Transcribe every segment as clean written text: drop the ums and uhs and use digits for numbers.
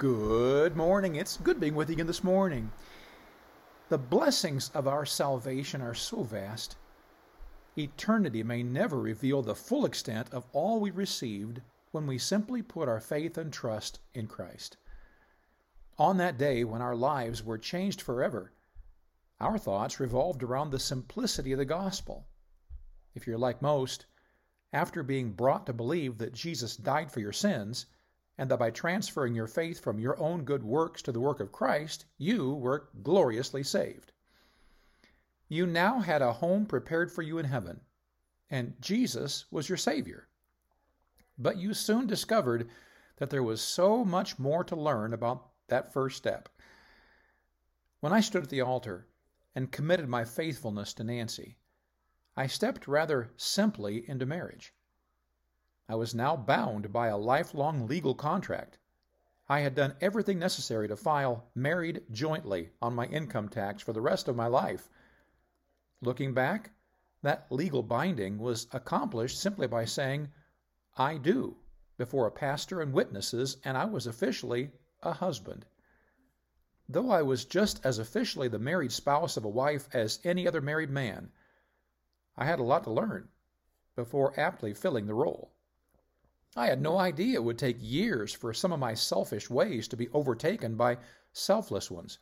Good morning. It's good being with you again this morning. The blessings of our salvation are so vast, eternity may never reveal the full extent of all we received when we simply put our faith and trust in Christ. On that day when our lives were changed forever, our thoughts revolved around the simplicity of the gospel. If you're like most, after being brought to believe that Jesus died for your sins, and that by transferring your faith from your own good works to the work of Christ, you were gloriously saved. You now had a home prepared for you in heaven, and Jesus was your Savior. But you soon discovered that there was so much more to learn about that first step. When I stood at the altar and committed my faithfulness to Nancy, I stepped rather simply into marriage. I was now bound by a lifelong legal contract. I had done everything necessary to file married jointly on my income tax for the rest of my life. Looking back, that legal binding was accomplished simply by saying, "I do," before a pastor and witnesses, and I was officially a husband. Though I was just as officially the married spouse of a wife as any other married man, I had a lot to learn before aptly filling the role. I had no idea it would take years for some of my selfish ways to be overtaken by selfless ones.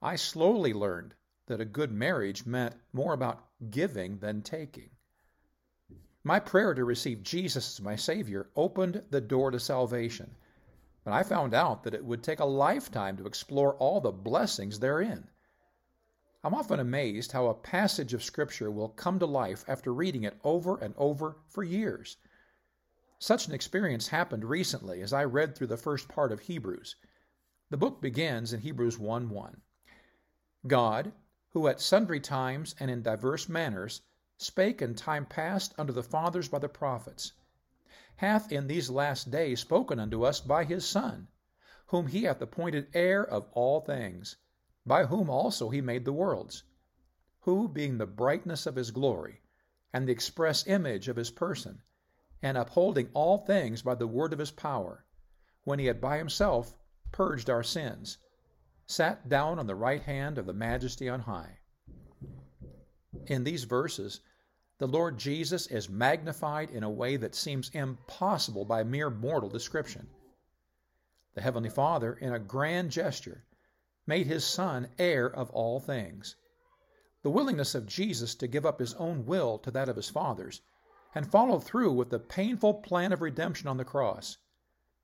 I slowly learned that a good marriage meant more about giving than taking. My prayer to receive Jesus as my Savior opened the door to salvation, but I found out that it would take a lifetime to explore all the blessings therein. I'm often amazed how a passage of Scripture will come to life after reading it over and over for years. Such an experience happened recently as I read through the first part of Hebrews. The book begins in Hebrews 1:1. God, who at sundry times and in diverse manners spake in time past unto the fathers by the prophets, hath in these last days spoken unto us by his Son, whom he hath appointed heir of all things, by whom also he made the worlds, who, being the brightness of his glory, and the express image of his person, and upholding all things by the word of his power, when he had by himself purged our sins, sat down on the right hand of the Majesty on high. In these verses, the Lord Jesus is magnified in a way that seems impossible by mere mortal description. The Heavenly Father, in a grand gesture, made his Son heir of all things. The willingness of Jesus to give up his own will to that of his Father's and follow through with the painful plan of redemption on the cross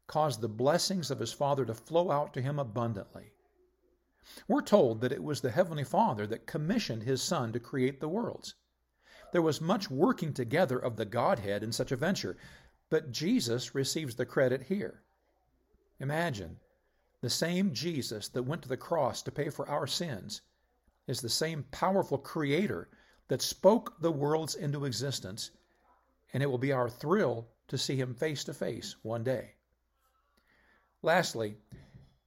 caused the blessings of his Father to flow out to him abundantly. We're told that it was the Heavenly Father that commissioned his Son to create the worlds. There was much working together of the Godhead in such a venture, but Jesus receives the credit here. Imagine, the same Jesus that went to the cross to pay for our sins is the same powerful Creator that spoke the worlds into existence, and it will be our thrill to see him face to face one day. Lastly,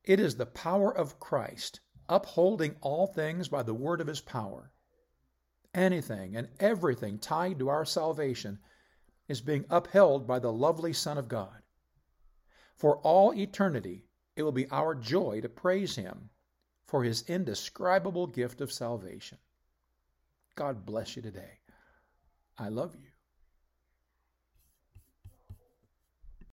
it is the power of Christ, upholding all things by the word of his power. Anything and everything tied to our salvation is being upheld by the lovely Son of God. For all eternity, it will be our joy to praise him for his indescribable gift of salvation. God bless you today. I love you.